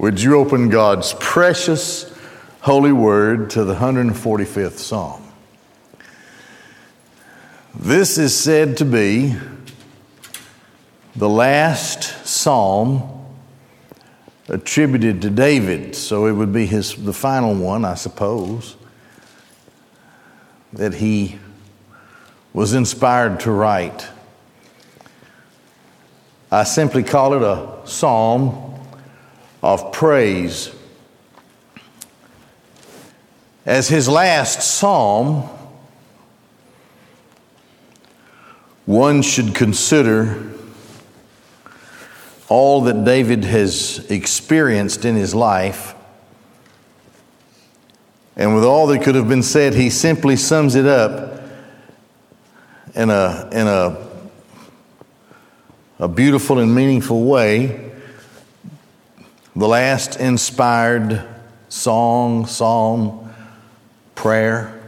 Would you open God's precious holy word to the 145th Psalm? This is said to be the last psalm attributed to David, so it would be the final one, I suppose, that he was inspired to write. I simply call it a psalm of praise. As his last psalm, one should consider all that David has experienced in his life. And with all that could have been said, he simply sums it up in a beautiful and meaningful way. The last inspired psalm, prayer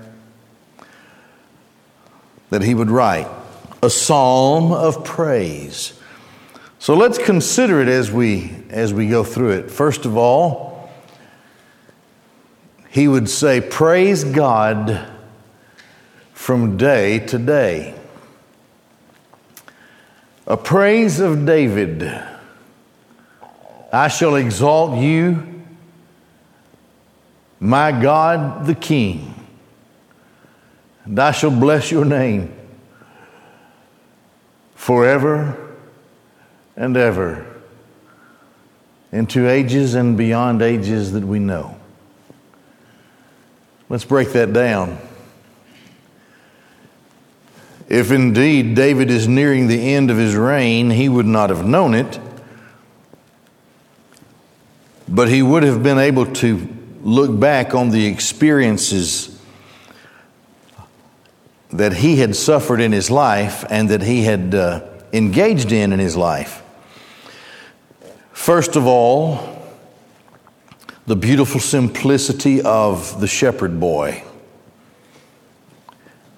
that he would write. A psalm of praise. So let's consider it as we go through it. First of all, he would say, praise God from day to day. A praise of David. I shall exalt you, my God the King, and I shall bless your name forever and ever, into ages and beyond ages that we know. Let's break that down. If indeed David is nearing the end of his reign, he would not have known it, but he would have been able to look back on the experiences that he had suffered in his life and that he had engaged in his life. First of all, the beautiful simplicity of the shepherd boy.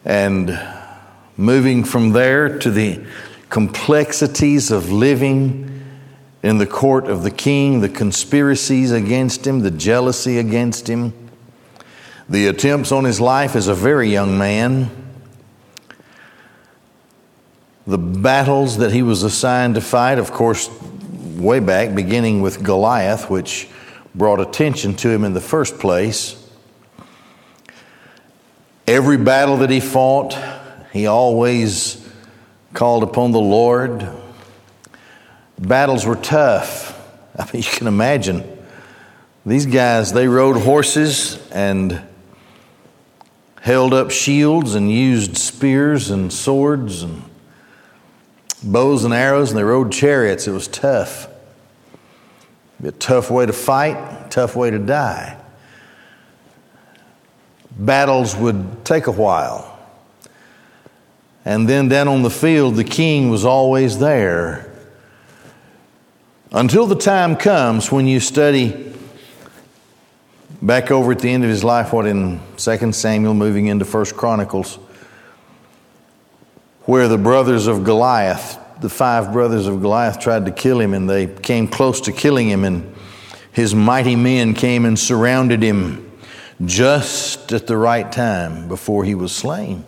And moving from there to the complexities of living in the court of the king, the conspiracies against him, the jealousy against him, the attempts on his life as a very young man, the battles that he was assigned to fight, of course, way back, beginning with Goliath, which brought attention to him in the first place. Every battle that he fought, he always called upon the Lord. Battles were tough. I mean, you can imagine. These guys, they rode horses and held up shields and used spears and swords and bows and arrows, and they rode chariots. It was tough. A tough way to fight, tough way to die. Battles would take a while. And then down on the field, the king was always there. Until the time comes when you study back over at the end of his life, what in 2 Samuel, moving into 1 Chronicles, where the brothers of Goliath, the five brothers of Goliath tried to kill him, and they came close to killing him, and his mighty men came and surrounded him just at the right time before he was slain.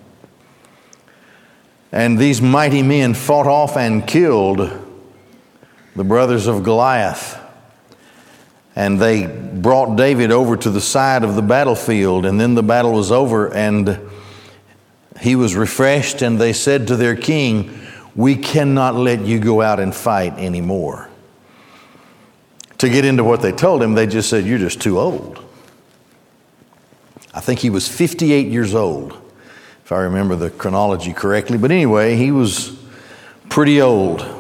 And these mighty men fought off and killed the brothers of Goliath. And they brought David over to the side of the battlefield. And then the battle was over and he was refreshed. And they said to their king, we cannot let you go out and fight anymore. To get into what they told him, they just said, you're just too old. I think he was 58 years old, if I remember the chronology correctly. But anyway, he was pretty old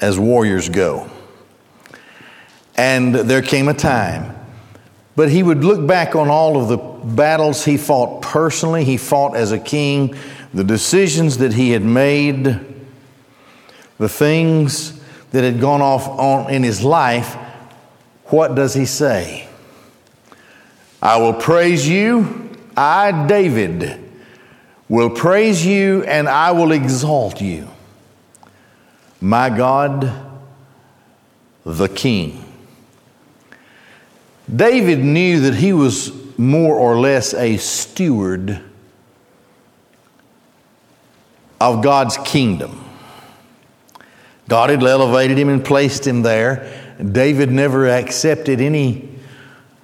as warriors go. And there came a time. But he would look back on all of the battles he fought personally. He fought as a king. The decisions that he had made. The things that had gone off on in his life. What does he say? I will praise you. I, David, will praise you and I will exalt you, my God, the King. David knew that he was more or less a steward of God's kingdom. God had elevated him and placed him there. David never accepted any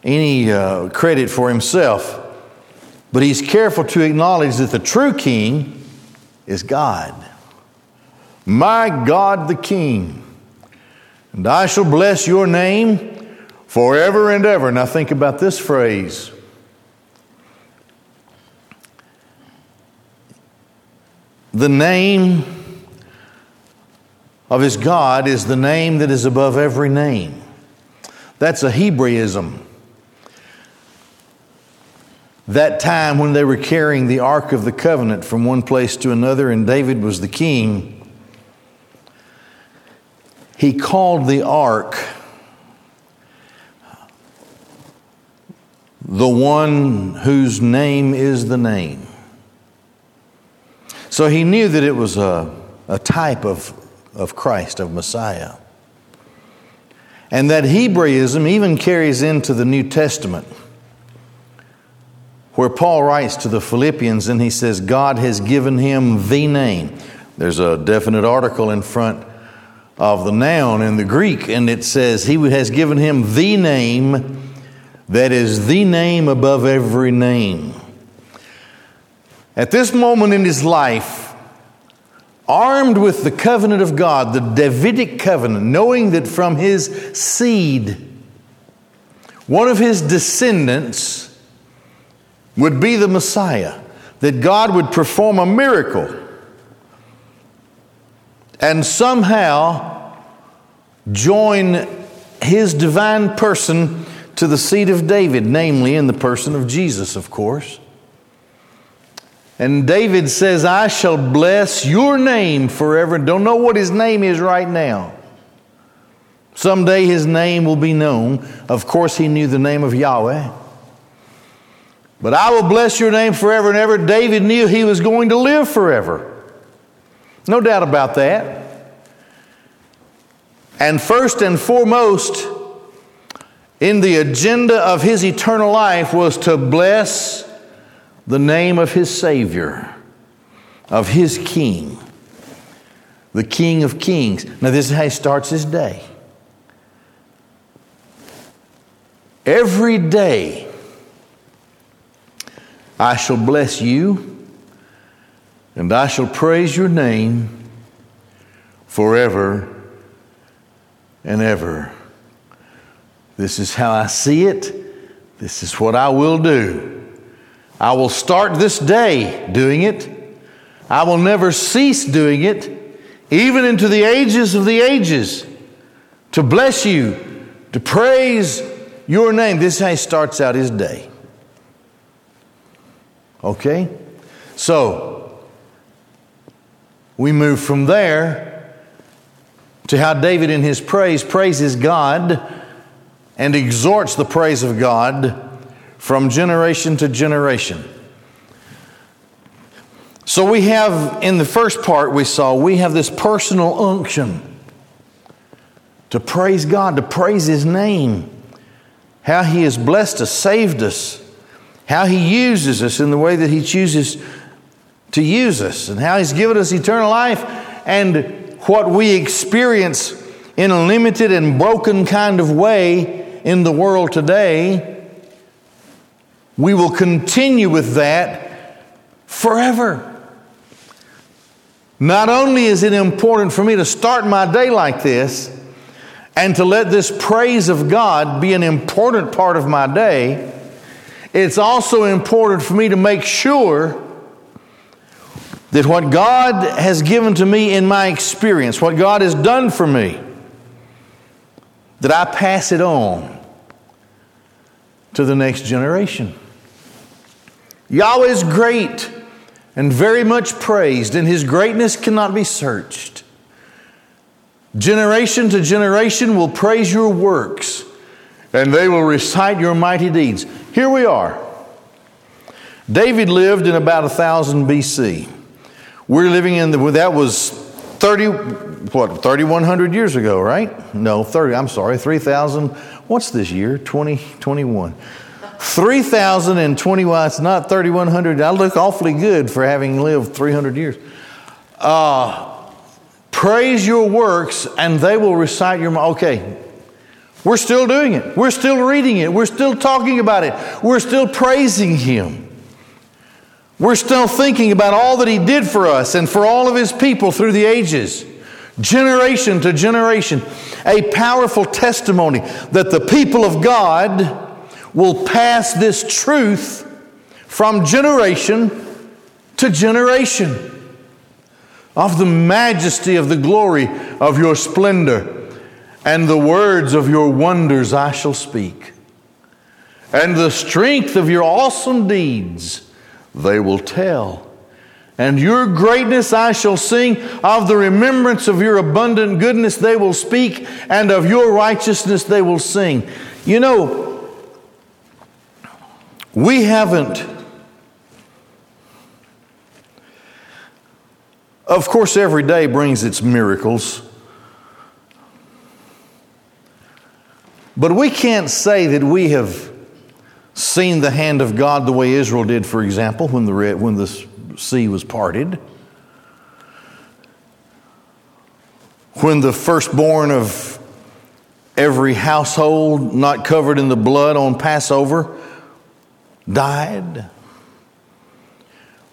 credit for himself. But he's careful to acknowledge that the true king is God. My God the King. And I shall bless your name forever and ever. Now think about this phrase. The name of his God is the name that is above every name. That's a Hebraism. That time when they were carrying the Ark of the Covenant from one place to another and David was the king, he called the Ark the one whose name is the name. So he knew that it was a type of Christ, of Messiah. And that Hebraism even carries into the New Testament, where Paul writes to the Philippians and he says, God has given him the name. There's a definite article in front of the noun in the Greek, and it says, he has given him the name that is the name above every name. At this moment in his life, armed with the covenant of God, the Davidic covenant, knowing that from his seed, one of his descendants would be the Messiah, that God would perform a miracle. And somehow join his divine person to the seed of David, namely in the person of Jesus, of course. And David says, I shall bless your name forever. Don't know what his name is right now. Someday his name will be known. Of course, he knew the name of Yahweh. But I will bless your name forever and ever. David knew he was going to live forever. No doubt about that. And first and foremost, in the agenda of his eternal life was to bless the name of his Savior, of his King, the King of Kings. Now this is how he starts his day. Every day, I shall bless you, and I shall praise your name forever and ever. This is how I see it. This is what I will do. I will start this day doing it. I will never cease doing it, even into the ages of the ages, to bless you, to praise your name. This is how he starts out his day. Okay? So, we move from there to how David in his praise praises God and exhorts the praise of God from generation to generation. So we have, in the first part we saw, we have this personal unction to praise God, to praise His name, how He has blessed us, saved us, how He uses us in the way that He chooses to use us, and how He's given us eternal life, and what we experience in a limited and broken kind of way in the world today, we will continue with that forever. Not only is it important for me to start my day like this, and to let this praise of God be an important part of my day, it's also important for me to make sure that what God has given to me in my experience, what God has done for me, that I pass it on to the next generation. Yahweh is great and very much praised, and His greatness cannot be searched. Generation to generation will praise your works, and they will recite your mighty deeds. Here we are. David lived in about 1000 BC. We're living in that was 3100 years ago, right? No, 30, I'm sorry, 3,100 What's this year? 2021. 3,021. Well, it's not 3,100. I look awfully good for having lived 300 years. Praise your works and they will recite your... Okay. We're still doing it. We're still reading it. We're still talking about it. We're still praising Him. We're still thinking about all that He did for us and for all of His people through the ages, generation to generation. A powerful testimony that the people of God will pass this truth from generation to generation of the majesty of the glory of your splendor. And the words of your wonders I shall speak. And the strength of your awesome deeds they will tell. And your greatness I shall sing. Of the remembrance of your abundant goodness they will speak. And of your righteousness they will sing. You know, we haven't... Of course, every day brings its miracles. But we can't say that we have seen the hand of God the way Israel did, for example, when the sea was parted. When the firstborn of every household not covered in the blood on Passover died.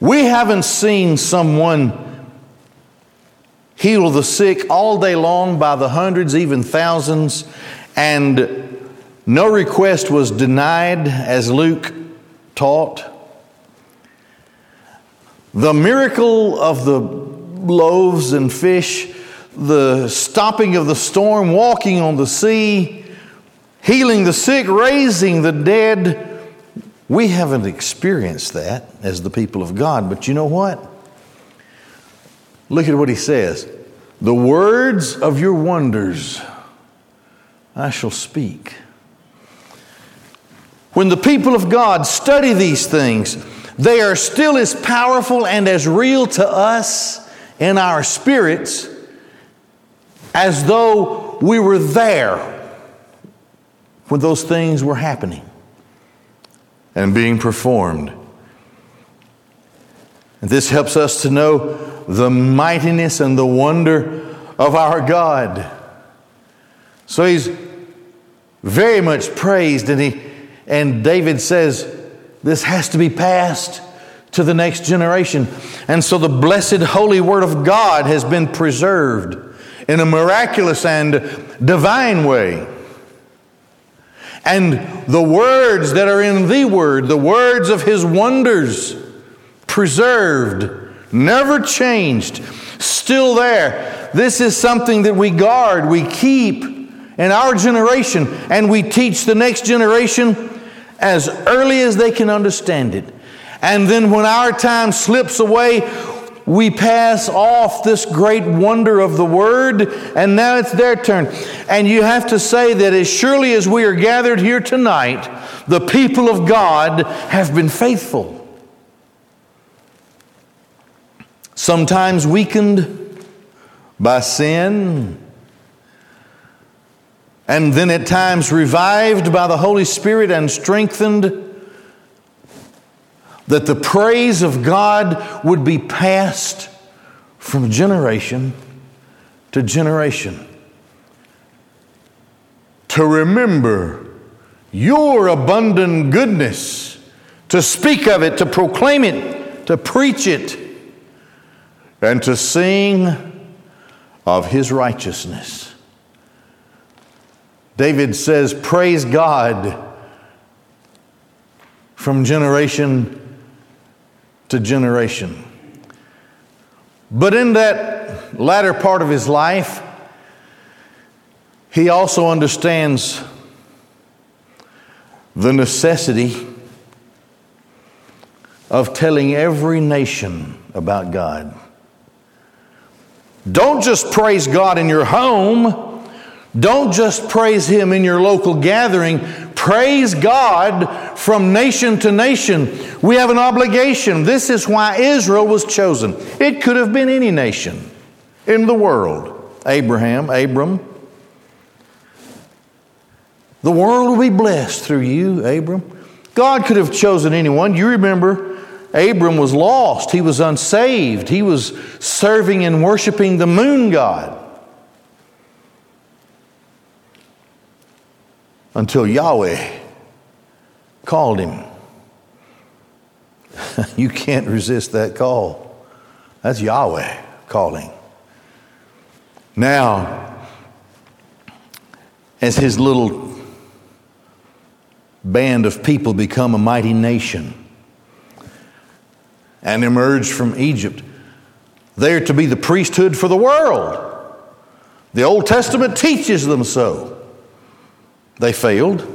We haven't seen someone heal the sick all day long by the hundreds, even thousands, and no request was denied, as Luke taught. The miracle of the loaves and fish, the stopping of the storm, walking on the sea, healing the sick, raising the dead. We haven't experienced that as the people of God. But you know what? Look at what he says. The words of your wonders I shall speak. When the people of God study these things, they are still as powerful and as real to us in our spirits as though we were there when those things were happening and being performed. And this helps us to know the mightiness and the wonder of our God. So He's very much praised, and David says, this has to be passed to the next generation. And so the blessed holy word of God has been preserved in a miraculous and divine way. And the words that are in the Word, the words of His wonders, preserved, never changed, still there. This is something that we guard, we keep in our generation, and we teach the next generation as early as they can understand it. And then when our time slips away, we pass off this great wonder of the Word, and now it's their turn. And you have to say that as surely as we are gathered here tonight, the people of God have been faithful. Sometimes weakened by sin, and then at times revived by the Holy Spirit and strengthened, that the praise of God would be passed from generation to generation. To remember your abundant goodness, to speak of it, to proclaim it, to preach it, and to sing of His righteousness. David says, praise God from generation to generation. But in that latter part of his life, he also understands the necessity of telling every nation about God. Don't just praise God in your home. Don't just praise Him in your local gathering. Praise God from nation to nation. We have an obligation. This is why Israel was chosen. It could have been any nation in the world. Abram. The world will be blessed through you, Abram. God could have chosen anyone. You remember, Abram was lost. He was unsaved. He was serving and worshiping the moon god. Until Yahweh called him. You can't resist that call. That's Yahweh calling. Now, as his little band of people become a mighty nation and emerge from Egypt, they are to be the priesthood for the world. The Old Testament teaches them so. They failed.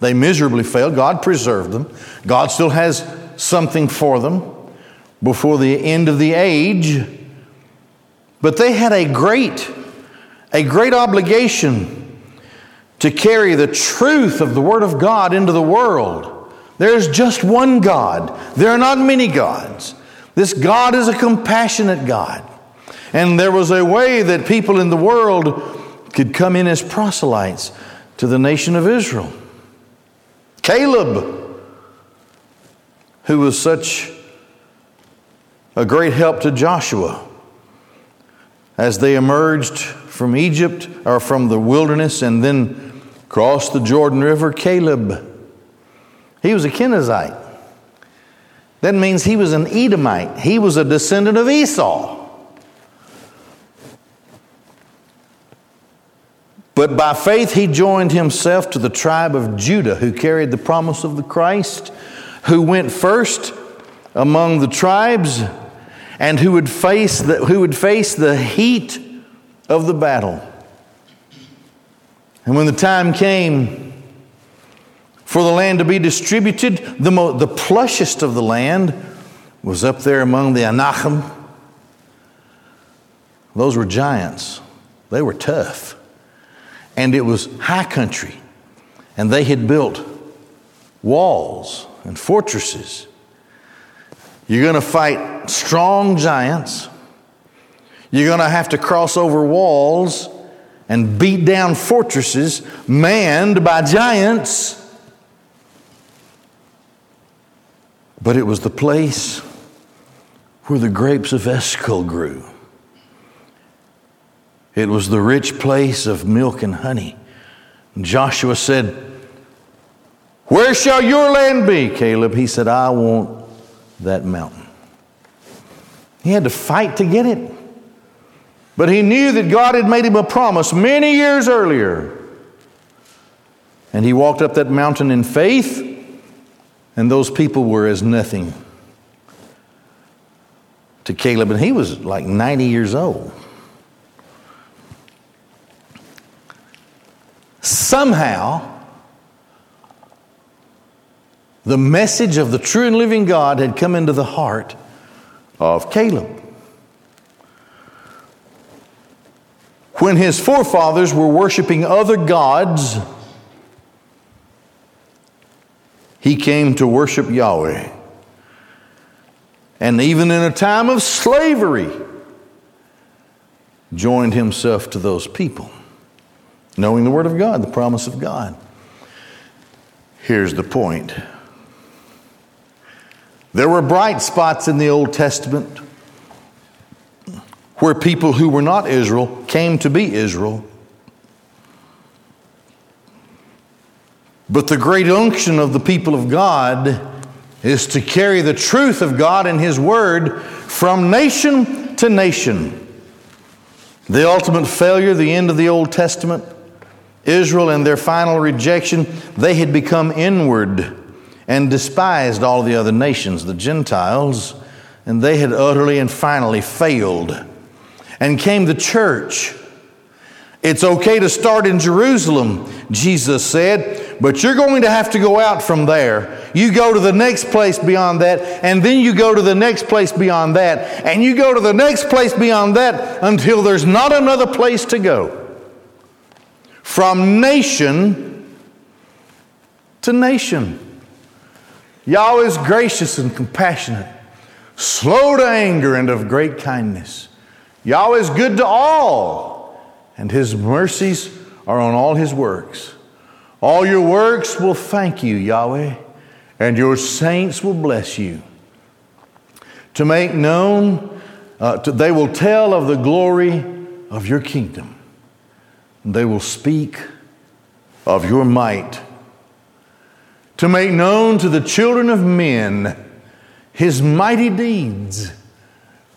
They miserably failed. God preserved them. God still has something for them before the end of the age. But they had a great obligation to carry the truth of the Word of God into the world. There's just one God. There are not many gods. This God is a compassionate God. And there was a way that people in the world could come in as proselytes to the nation of Israel. Caleb, who was such a great help to Joshua as they emerged from Egypt or from the wilderness and then crossed the Jordan River, Caleb, he was a Kenizzite. That means he was an Edomite. He was a descendant of Esau. But by faith he joined himself to the tribe of Judah, who carried the promise of the Christ, who went first among the tribes and who would face the heat of the battle. And when the time came for the land to be distributed, the plushest of the land was up there among the Anakim. Those were giants. They were tough. And it was high country. And they had built walls and fortresses. You're going to fight strong giants. You're going to have to cross over walls and beat down fortresses manned by giants. But it was the place where the grapes of Eshcol grew. It was the rich place of milk and honey. And Joshua said, "Where shall your land be, Caleb?" He said, "I want that mountain." He had to fight to get it. But he knew that God had made him a promise many years earlier. And he walked up that mountain in faith, and those people were as nothing to Caleb. And he was like 90 years old. Somehow, the message of the true and living God had come into the heart of Caleb. When his forefathers were worshiping other gods, he came to worship Yahweh. And even in a time of slavery, joined himself to those people, knowing the Word of God, the promise of God. Here's the point. There were bright spots in the Old Testament where people who were not Israel came to be Israel. But the great unction of the people of God is to carry the truth of God and His Word from nation to nation. The ultimate failure, the end of the Old Testament, Israel and their final rejection, they had become inward and despised all the other nations, the Gentiles, and they had utterly and finally failed. And came the church. It's okay to start in Jerusalem, Jesus said, but you're going to have to go out from there. You go to the next place beyond that, and then you go to the next place beyond that, and you go to the next place beyond that until there's not another place to go. From nation to nation. Yahweh is gracious and compassionate, slow to anger and of great kindness. Yahweh is good to all, and His mercies are on all His works. All your works will thank you, Yahweh, and your saints will bless you. To make known, they will tell of the glory of your kingdom. They will speak of your might. To make known to the children of men his mighty deeds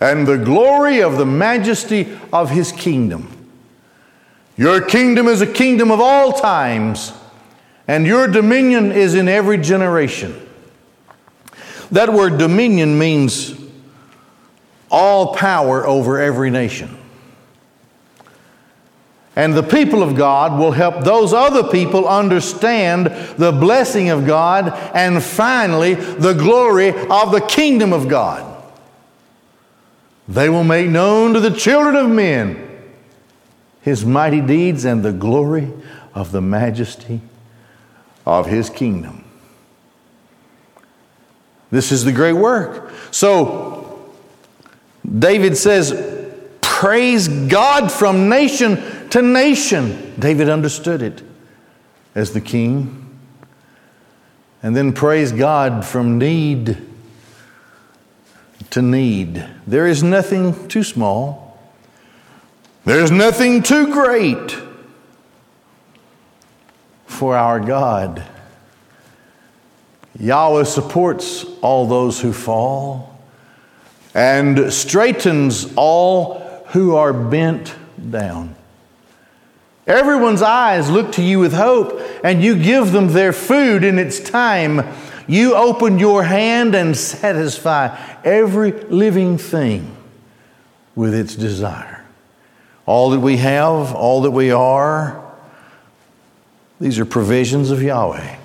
and the glory of the majesty of his kingdom. Your kingdom is a kingdom of all times, and your dominion is in every generation. That word dominion means all power over every nation. And the people of God will help those other people understand the blessing of God and finally the glory of the kingdom of God. They will make known to the children of men his mighty deeds and the glory of the majesty of his kingdom. This is the great work. So David says, praise God from nation to nation. David understood it as the king. And then praise God from need to need. There is nothing too small. There's nothing too great for our God. Yahweh supports all those who fall and straightens all who are bent down. Everyone's eyes look to you with hope, and you give them their food in its time. You open your hand and satisfy every living thing with its desire. All that we have, all that we are, these are provisions of Yahweh.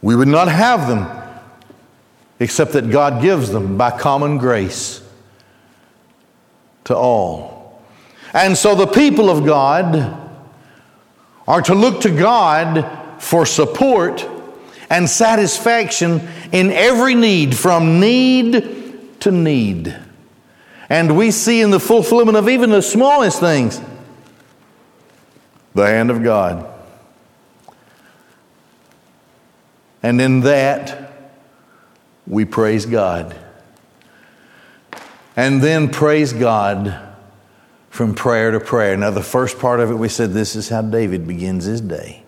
We would not have them except that God gives them by common grace to all. And so the people of God are to look to God for support and satisfaction in every need, from need to need. And we see in the fulfillment of even the smallest things the hand of God. And in that, we praise God. And then praise God from prayer to prayer. Now, the first part of it, we said this is how David begins his day.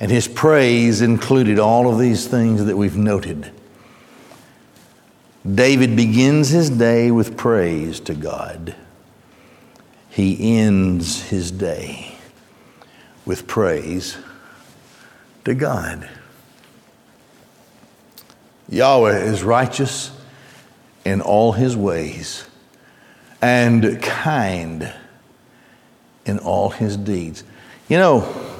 And his praise included all of these things that we've noted. David begins his day with praise to God. He ends his day with praise to God. Yahweh is righteous in all his ways and kind in all his deeds. You know,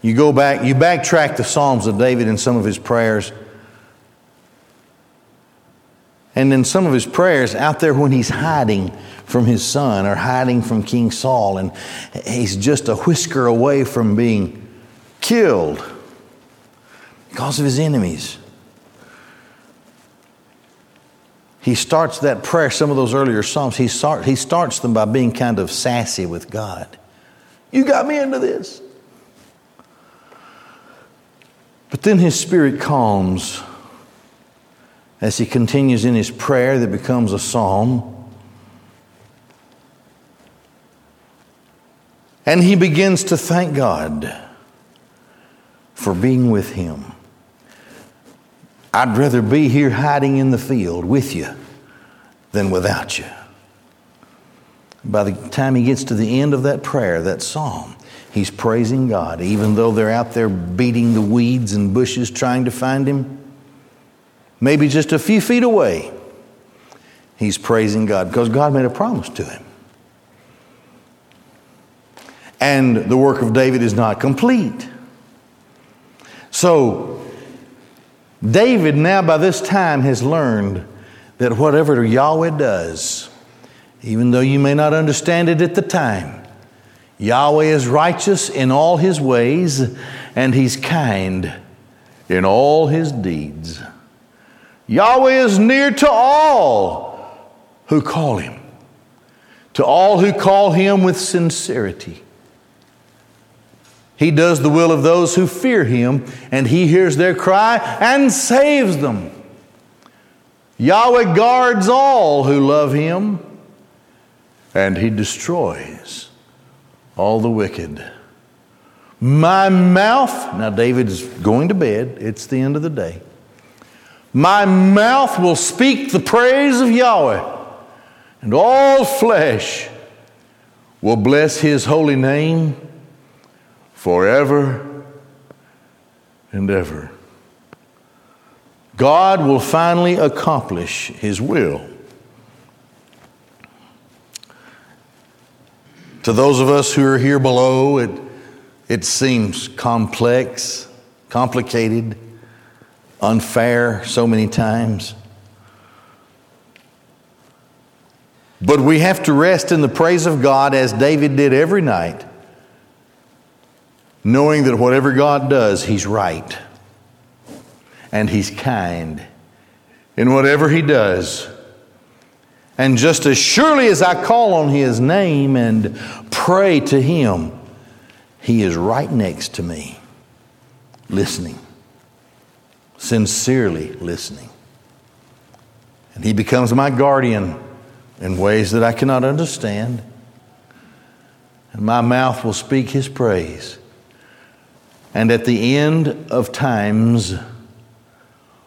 you go back, you backtrack the Psalms of David and some of his prayers. And in some of his prayers, out there when he's hiding from his son or hiding from King Saul, and he's just a whisker away from being killed because of his enemies. He starts that prayer, some of those earlier Psalms, he starts them by being kind of sassy with God. You got me into this. But then his spirit calms as he continues in his prayer that becomes a psalm. And he begins to thank God for being with him. I'd rather be here hiding in the field with you than without you. By the time he gets to the end of that prayer, that psalm, he's praising God, even though they're out there beating the weeds and bushes trying to find him. Maybe just a few feet away, he's praising God because God made a promise to him. And the work of David is not complete. So, David now by this time has learned that whatever Yahweh does, even though you may not understand it at the time, Yahweh is righteous in all his ways and he's kind in all his deeds. Yahweh is near to all who call him, to all who call him with sincerity. He does the will of those who fear Him, and He hears their cry and saves them. Yahweh guards all who love Him, and He destroys all the wicked. My mouth, now David's going to bed, it's the end of the day. My mouth will speak the praise of Yahweh, and all flesh will bless His holy name forever and ever. God will finally accomplish His will. To those of us who are here below, it seems complex, complicated, unfair so many times. But we have to rest in the praise of God as David did every night, knowing that whatever God does, He's right. And He's kind in whatever He does. And just as surely as I call on His name and pray to Him, He is right next to me, listening, sincerely listening. And He becomes my guardian in ways that I cannot understand. And my mouth will speak His praise. And at the end of times,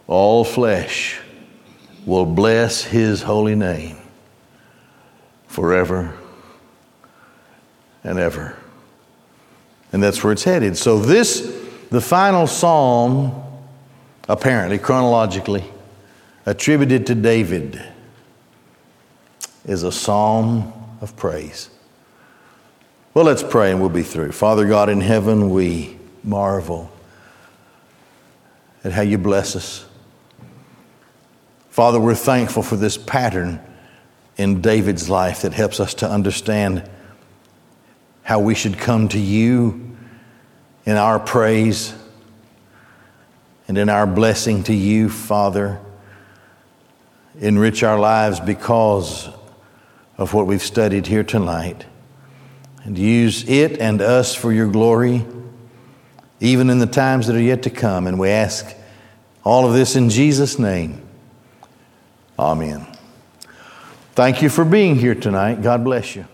all flesh will bless His holy name forever and ever. And that's where it's headed. So the final psalm, apparently, chronologically, attributed to David, is a psalm of praise. Well, let's pray and we'll be through. Father God in heaven, we marvel at how You bless us. Father, we're thankful for this pattern in David's life that helps us to understand how we should come to You in our praise and in our blessing to You, Father. Enrich our lives because of what we've studied here tonight. And use it and us for Your glory, even in the times that are yet to come. And we ask all of this in Jesus' name. Amen. Thank you for being here tonight. God bless you.